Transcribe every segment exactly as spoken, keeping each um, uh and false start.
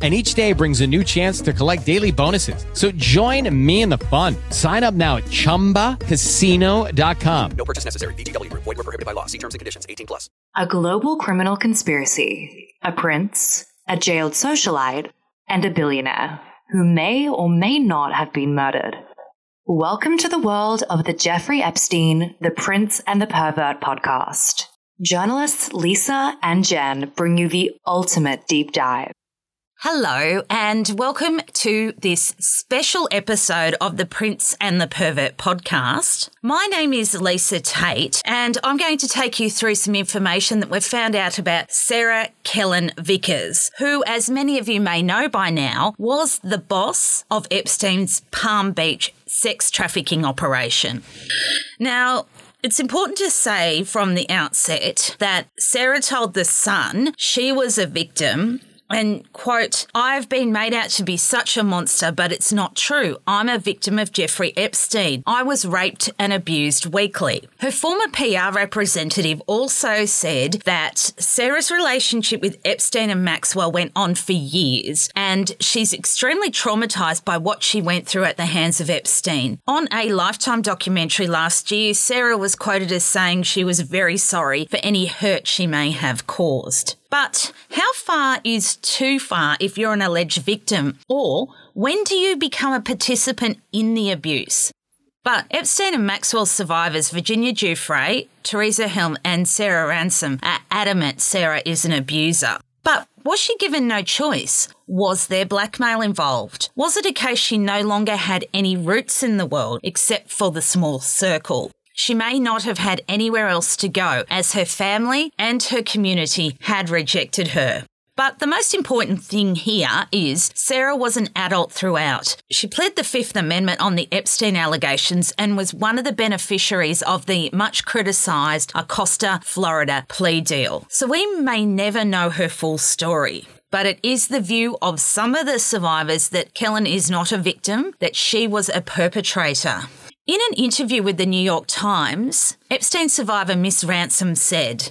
and each day brings a new chance to collect daily bonuses. So join me in the fun. Sign up now at chumba casino dot com. No purchase necessary. V G W. Void where prohibited by law. See terms and conditions. eighteen plus. A global criminal conspiracy. A prince, a jailed socialite, and a billionaire who may or may not have been murdered. Welcome to the world of the Jeffrey Epstein, The Prince and the Pervert podcast. Journalists Lisa and Jen bring you the ultimate deep dive. Hello, and welcome to this special episode of the Prince and the Pervert podcast. My name is Lisa Tate, and I'm going to take you through some information that we've found out about Sarah Kellen Vickers, who, as many of you may know by now, was the boss of Epstein's Palm Beach sex trafficking operation. Now, it's important to say from the outset that Sarah told The Sun she was a victim. And, quote, "I've been made out to be such a monster, but it's not true. I'm a victim of Jeffrey Epstein. I was raped and abused weekly." Her former P R representative also said that Sarah's relationship with Epstein and Maxwell went on for years, and she's extremely traumatised by what she went through at the hands of Epstein. On a Lifetime documentary last year, Sarah was quoted as saying she was very sorry for any hurt she may have caused. But how far is too far if you're an alleged victim? Or when do you become a participant in the abuse? But Epstein and Maxwell survivors Virginia Dufresne, Teresa Helm and Sarah Ransom are adamant Sarah is an abuser. But was she given no choice? Was there blackmail involved? Was it a case she no longer had any roots in the world except for the small circle? She may not have had anywhere else to go as her family and her community had rejected her. But the most important thing here is Sarah was an adult throughout. She pled the Fifth Amendment on the Epstein allegations and was one of the beneficiaries of the much criticised Acosta, Florida plea deal. So we may never know her full story. But it is the view of some of the survivors that Kellen is not a victim, that she was a perpetrator. In an interview with the New York Times, Epstein survivor Miss Ransom said,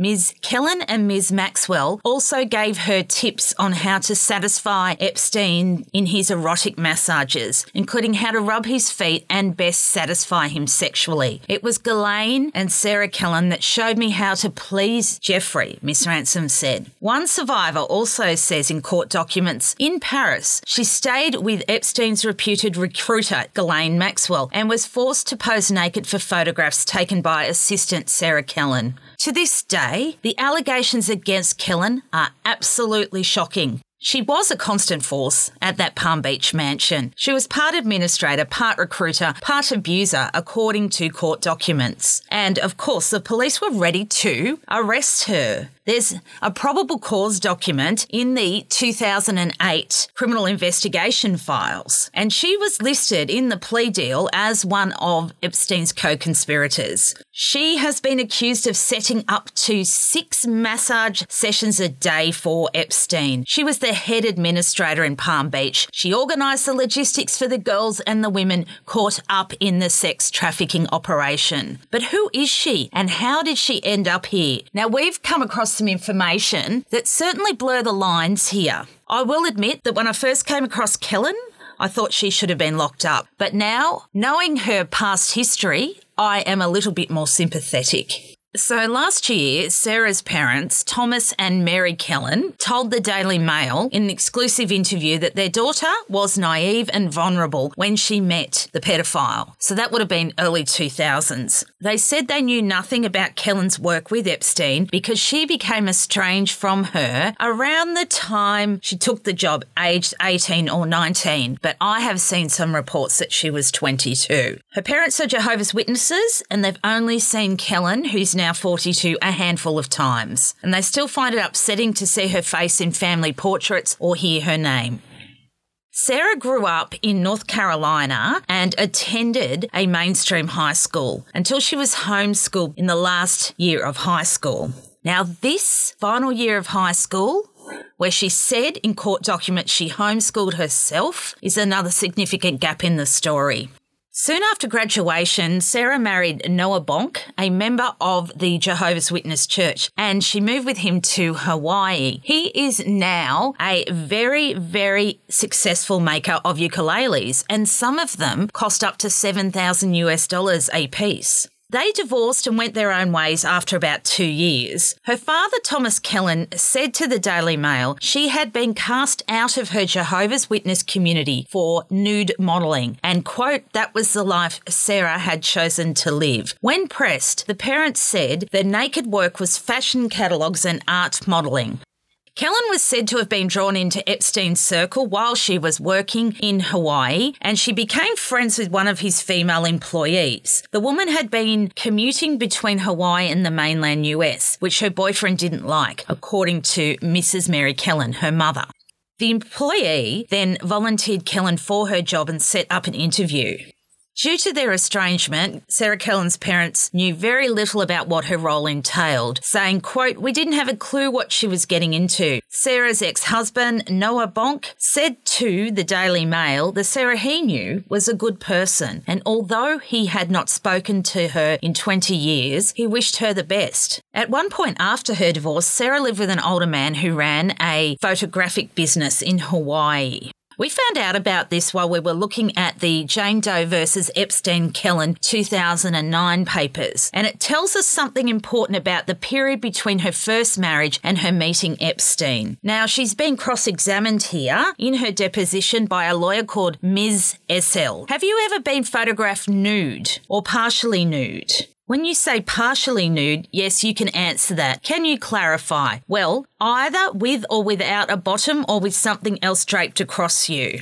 "Miz Kellen and Miz Maxwell also gave her tips on how to satisfy Epstein in his erotic massages, including how to rub his feet and best satisfy him sexually. It was Ghislaine and Sarah Kellen that showed me how to please Jeffrey," Miss Ransom said. One survivor also says in court documents, in Paris, she stayed with Epstein's reputed recruiter, Ghislaine Maxwell, and was forced to pose naked for photographs taken by assistant Sarah Kellen. To this day, the allegations against Kellen are absolutely shocking. She was a constant force at that Palm Beach mansion. She was part administrator, part recruiter, part abuser, according to court documents. And, of course, the police were ready to arrest her. There's a probable cause document in the two thousand eight criminal investigation files, and she was listed in the plea deal as one of Epstein's co-conspirators. She has been accused of setting up to six massage sessions a day for Epstein. She was the head administrator in Palm Beach. She organised the logistics for the girls and the women caught up in the sex trafficking operation. But who is she and how did she end up here? Now, we've come across some information that certainly blur the lines here. I will admit that when I first came across Kellen, I thought she should have been locked up. But now, knowing her past history, I am a little bit more sympathetic. So last year, Sarah's parents, Thomas and Mary Kellen, told the Daily Mail in an exclusive interview that their daughter was naive and vulnerable when she met the pedophile. So that would have been early two thousands. They said they knew nothing about Kellen's work with Epstein because she became estranged from her around the time she took the job, aged eighteen or nineteen. But I have seen some reports that she was twenty-two. Her parents are Jehovah's Witnesses, and they've only seen Kellen, who's now forty-two, a handful of times. And they still find it upsetting to see her face in family portraits or hear her name. Sarah grew up in North Carolina and attended a mainstream high school until she was homeschooled in the last year of high school. Now, this final year of high school, where she said in court documents she homeschooled herself, is another significant gap in the story. Soon after graduation, Sarah married Noah Bonk, a member of the Jehovah's Witness Church, and she moved with him to Hawaii. He is now a very, very successful maker of ukuleles, and some of them cost up to seven thousand US dollars a piece. They divorced and went their own ways after about two years. Her father, Thomas Kellen, said to the Daily Mail she had been cast out of her Jehovah's Witness community for nude modelling and, quote, that was the life Sarah had chosen to live. When pressed, the parents said their naked work was fashion catalogues and art modelling. Kellen was said to have been drawn into Epstein's circle while she was working in Hawaii, and she became friends with one of his female employees. The woman had been commuting between Hawaii and the mainland U S, which her boyfriend didn't like, according to Missus Mary Kellen, her mother. The employee then volunteered Kellen for her job and set up an interview. Due to their estrangement, Sarah Kellen's parents knew very little about what her role entailed, saying, quote, we didn't have a clue what she was getting into. Sarah's ex-husband, Noah Bonk, said to the Daily Mail that Sarah he knew was a good person, and although he had not spoken to her in twenty years, he wished her the best. At one point after her divorce, Sarah lived with an older man who ran a photographic business in Hawaii. We found out about this while we were looking at the Jane Doe versus Epstein Kellen two thousand nine papers, and it tells us something important about the period between her first marriage and her meeting Epstein. Now, she's been cross-examined here in her deposition by a lawyer called Miz S L. Have you ever been photographed nude or partially nude? When you say partially nude, yes, you can answer that. Can you clarify? Well, either with or without a bottom or with something else draped across you.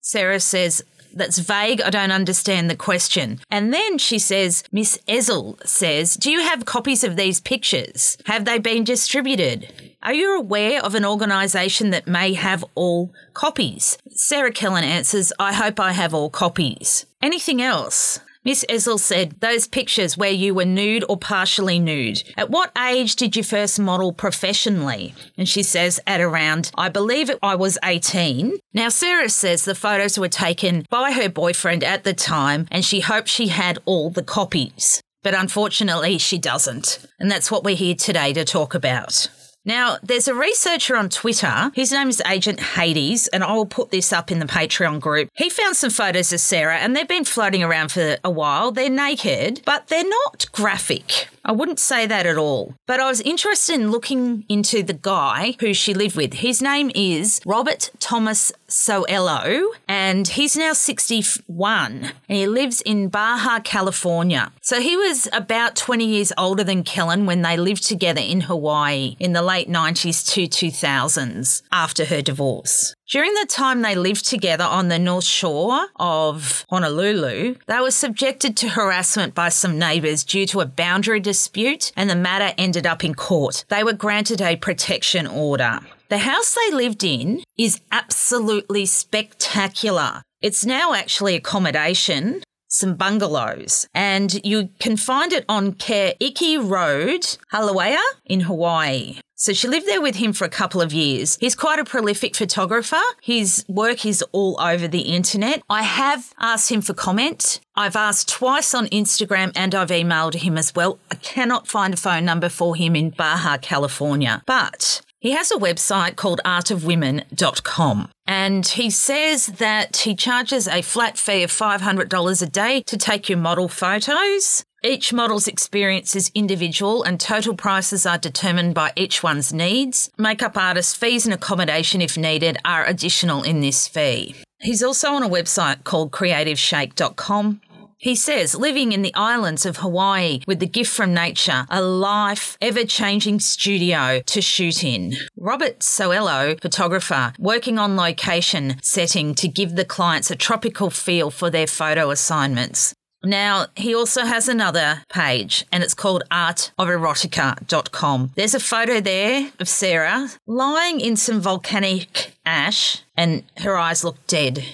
Sarah says, that's vague. I don't understand the question. And then she says, Miss Ezel says, do you have copies of these pictures? Have they been distributed? Are you aware of an organisation that may have all copies? Sarah Kellen answers, I hope I have all copies. Anything else? Miss Ezel said, those pictures where you were nude or partially nude. At what age did you first model professionally? And she says, at around, I believe it, I was eighteen. Now, Sarah says the photos were taken by her boyfriend at the time and she hoped she had all the copies. But unfortunately, she doesn't. And that's what we're here today to talk about. Now, there's a researcher on Twitter whose name is Agent Hades, and I will put this up in the Patreon group. He found some photos of Sarah, and they've been floating around for a while. They're naked, but they're not graphic. I wouldn't say that at all. But I was interested in looking into the guy who she lived with. His name is Robert Thomas Soello, and he's now sixty-one, and he lives in Baja, California. So he was about twenty years older than Kellen when they lived together in Hawaii in the late nineties to two thousands after her divorce. During the time they lived together on the North Shore of Honolulu, they were subjected to harassment by some neighbours due to a boundary dispute, and the matter ended up in court. They were granted a protection order. The house they lived in is absolutely spectacular. It's now actually accommodation, some bungalows, and you can find it on Keiki Road, Halawea in Hawaii. So she lived there with him for a couple of years. He's quite a prolific photographer. His work is all over the internet. I have asked him for comment. I've asked twice on Instagram and I've emailed him as well. I cannot find a phone number for him in Baja, California, but he has a website called art of women dot com. And he says that he charges a flat fee of five hundred dollars a day to take your model photos. Each model's experience is individual and total prices are determined by each one's needs. Makeup artist fees and accommodation, if needed, are additional in this fee. He's also on a website called creative shake dot com. He says, living in the islands of Hawaii with the gift from nature, a life, ever-changing studio to shoot in. Robert Soello, photographer, working on location setting to give the clients a tropical feel for their photo assignments. Now, he also has another page, and it's called art of erotica dot com. There's a photo there of Sarah lying in some volcanic ash, and her eyes look dead,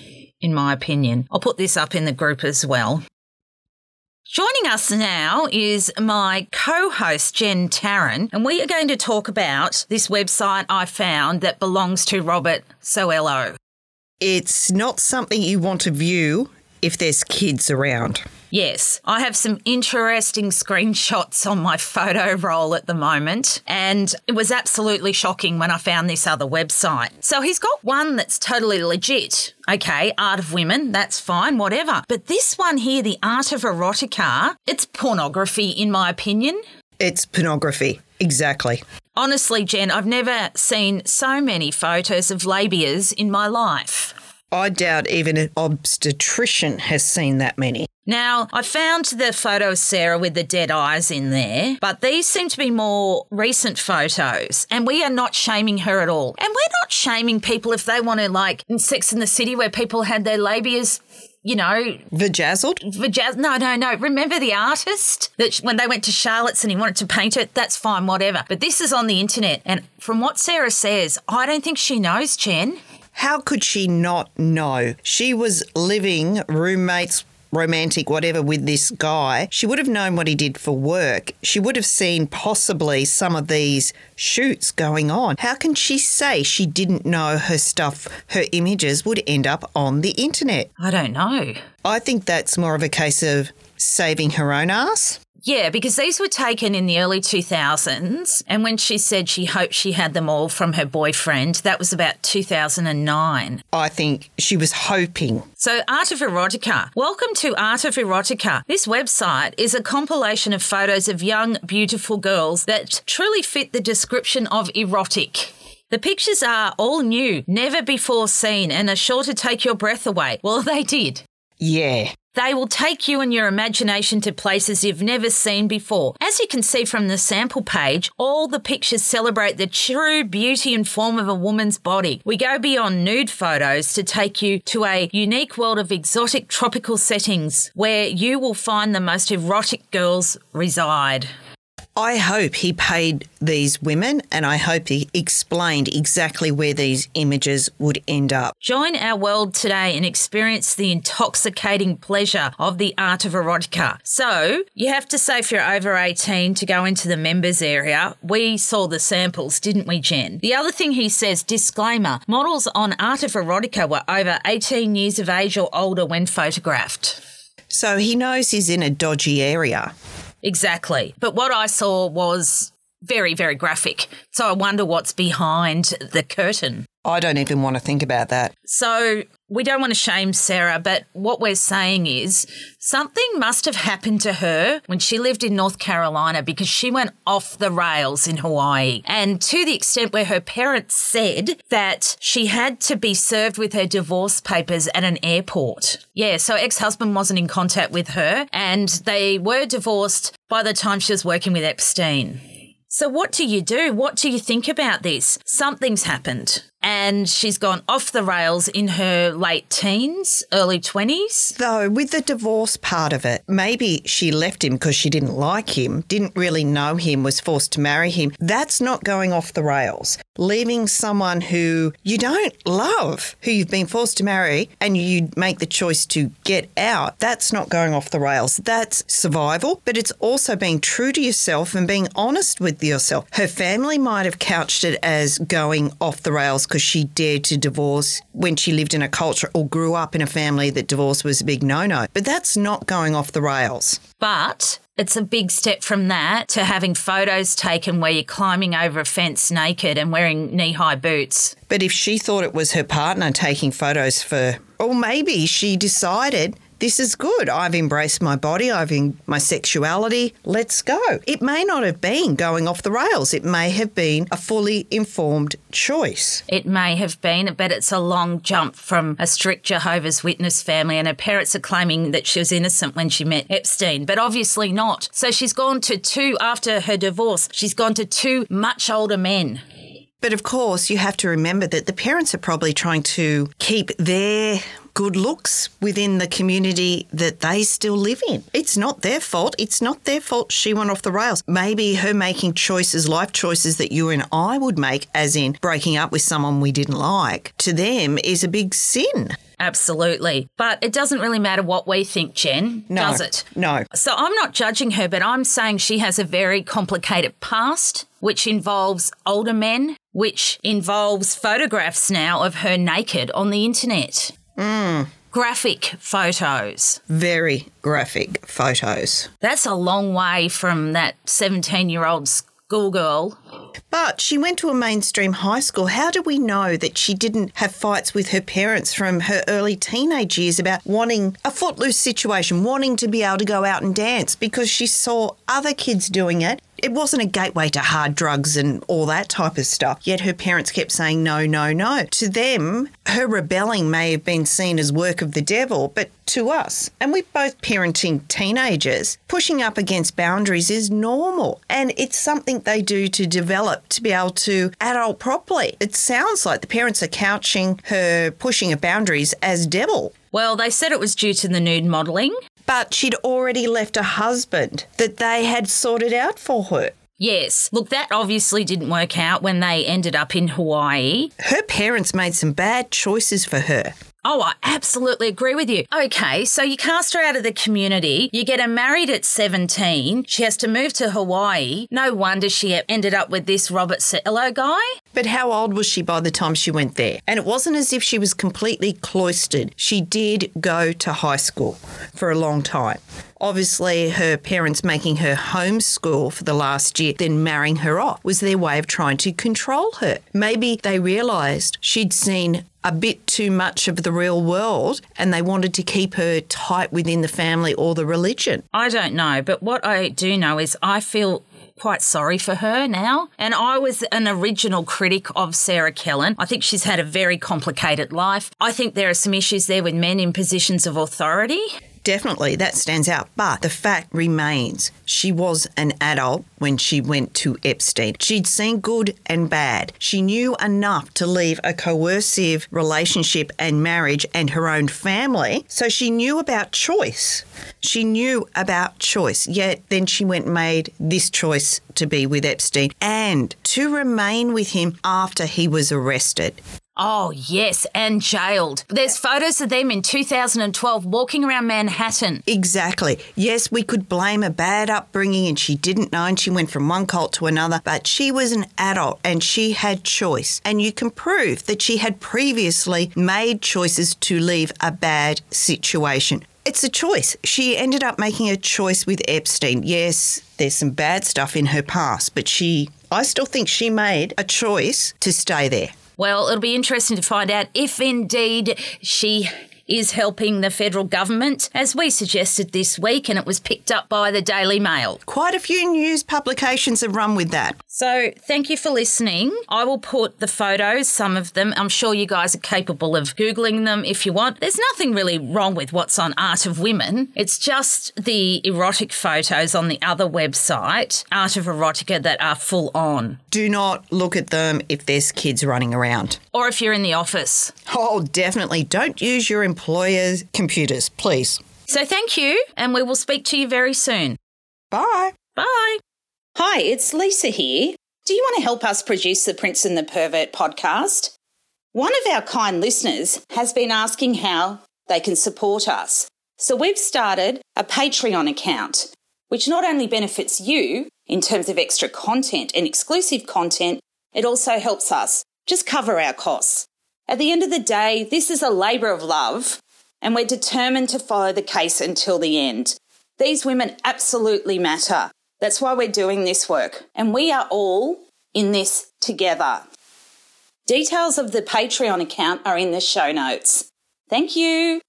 in my opinion. I'll put this up in the group as well. Joining us now is my co-host, Jen Tarrant, and we are going to talk about this website I found that belongs to Robert Soello. It's not something you want to view if there's kids around. Yes, I have some interesting screenshots on my photo roll at the moment, and it was absolutely shocking when I found this other website. So he's got one that's totally legit. Okay, Art of Women, that's fine, whatever. But this one here, the Art of Erotica, it's pornography in my opinion. It's pornography, exactly. Honestly, Jen, I've never seen so many photos of labias in my life. I doubt even an obstetrician has seen that many. Now, I found the photo of Sarah with the dead eyes in there, but these seem to be more recent photos, and we are not shaming her at all. And we're not shaming people if they want to, like, in Sex and the City where people had their labias, you know... Vajazzled? Vajazz- no, no, no. Remember the artist that when they went to Charlotte's and he wanted to paint it? That's fine, whatever. But this is on the internet, and from what Sarah says, I don't think she knows, Jen. How could she not know? She was living, roommates, romantic, whatever, with this guy. She would have known what he did for work. She would have seen possibly some of these shoots going on. How can she say she didn't know her stuff, her images would end up on the internet? I don't know. I think that's more of a case of saving her own ass. Yeah, because these were taken in the early two thousands, and when she said she hoped she had them all from her boyfriend, that was about two thousand nine. I think she was hoping. So Art of Erotica. Welcome to Art of Erotica. This website is a compilation of photos of young, beautiful girls that truly fit the description of erotic. The pictures are all new, never before seen, and are sure to take your breath away. Well, they did. Yeah. They will take you and your imagination to places you've never seen before. As you can see from the sample page, all the pictures celebrate the true beauty and form of a woman's body. We go beyond nude photos to take you to a unique world of exotic tropical settings where you will find the most erotic girls reside. I hope he paid these women, and I hope he explained exactly where these images would end up. Join our world today and experience the intoxicating pleasure of the Art of Erotica. So you have to say if you're over eighteen to go into the members area. We saw the samples, didn't we, Jen? The other thing he says, disclaimer, models on Art of Erotica were over eighteen years of age or older when photographed. So he knows he's in a dodgy area. Exactly. But what I saw was very, very graphic. So I wonder what's behind the curtain. I don't even want to think about that. So we don't want to shame Sarah, but what we're saying is something must have happened to her when she lived in North Carolina, because she went off the rails in Hawaii, and to the extent where her parents said that she had to be served with her divorce papers at an airport. Yeah, so ex-husband wasn't in contact with her, and they were divorced by the time she was working with Epstein. So what do you do? What do you think about this? Something's happened, and she's gone off the rails in her late teens, early twenties. Though with the divorce part of it, maybe she left him because she didn't like him, didn't really know him, was forced to marry him. That's not going off the rails. Leaving someone who you don't love, who you've been forced to marry, and you make the choice to get out, that's not going off the rails. That's survival, but it's also being true to yourself and being honest with yourself. Her family might have couched it as going off the rails because she dared to divorce when she lived in a culture or grew up in a family that divorce was a big no-no. But that's not going off the rails. But it's a big step from that to having photos taken where you're climbing over a fence naked and wearing knee-high boots. But if she thought it was her partner taking photos for, or maybe she decided this is good. I've embraced my body. I've in my sexuality. Let's go. It may not have been going off the rails. It may have been a fully informed choice. It may have been, but it's a long jump from a strict Jehovah's Witness family, and her parents are claiming that she was innocent when she met Epstein, but obviously not. So she's gone to two, after her divorce, she's gone to two much older men. But of course, you have to remember that the parents are probably trying to keep their good looks within the community that they still live in. It's not their fault. It's not their fault she went off the rails. Maybe her making choices, life choices that you and I would make, as in breaking up with someone we didn't like, to them is a big sin. Absolutely. But it doesn't really matter what we think, Jen, no, does it? No. So I'm not judging her, but I'm saying she has a very complicated past, which involves older men, which involves photographs now of her naked on the internet. Mm. Graphic photos. Very graphic photos. That's a long way from that seventeen-year-old schoolgirl. But she went to a mainstream high school. How do we know that she didn't have fights with her parents from her early teenage years about wanting a footloose situation, wanting to be able to go out and dance because she saw other kids doing it? It wasn't a gateway to hard drugs and all that type of stuff. Yet her parents kept saying, no, no, no. To them, her rebelling may have been seen as work of the devil, but to us, and we're both parenting teenagers, pushing up against boundaries is normal. And it's something they do to develop to be able to adult properly. It sounds like the parents are couching her pushing of boundaries as devil. Well, they said it was due to the nude modelling. But she'd already left a husband that they had sorted out for her. Yes. Look, that obviously didn't work out when they ended up in Hawaii. Her parents made some bad choices for her. Oh, I absolutely agree with you. Okay, so you cast her out of the community. You get her married at seventeen. She has to move to Hawaii. No wonder she ended up with this Robert Soello guy. But how old was she by the time she went there? And it wasn't as if she was completely cloistered. She did go to high school for a long time. Obviously, her parents making her homeschool for the last year, then marrying her off, was their way of trying to control her. Maybe they realised she'd seen a bit too much of the real world and they wanted to keep her tight within the family or the religion. I don't know, but what I do know is I feel quite sorry for her now. And I was an original critic of Sarah Kellen. I think she's had a very complicated life. I think there are some issues there with men in positions of authority. Definitely, that stands out. But the fact remains, she was an adult when she went to Epstein. She'd seen good and bad. She knew enough to leave a coercive relationship and marriage and her own family. So she knew about choice. She knew about choice. Yet then she went and made this choice to be with Epstein and to remain with him after he was arrested. Oh, yes, and jailed. There's photos of them in two thousand twelve walking around Manhattan. Exactly. Yes, we could blame a bad upbringing and she didn't know and she went from one cult to another, but she was an adult and she had choice. And you can prove that she had previously made choices to leave a bad situation. It's a choice. She ended up making a choice with Epstein. Yes, there's some bad stuff in her past, but she, I still think she made a choice to stay there. Well, it'll be interesting to find out if indeed she is helping the federal government, as we suggested this week, and it was picked up by the Daily Mail. Quite a few news publications have run with that. So thank you for listening. I will put the photos, some of them. I'm sure you guys are capable of Googling them if you want. There's nothing really wrong with what's on Art of Women. It's just the erotic photos on the other website, Art of Erotica, that are full on. Do not look at them if there's kids running around. Or if you're in the office. Oh, definitely. Don't use your employers' computers, please. So thank you, and we will speak to you very soon. Bye. Bye. Hi, it's Lisa here. Do you want to help us produce the Prince and the Pervert podcast? One of our kind listeners has been asking how they can support us. So we've started a Patreon account, which not only benefits you in terms of extra content and exclusive content, it also helps us just cover our costs. At the end of the day, this is a labour of love and we're determined to follow the case until the end. These women absolutely matter. That's why we're doing this work and we are all in this together. Details of the Patreon account are in the show notes. Thank you.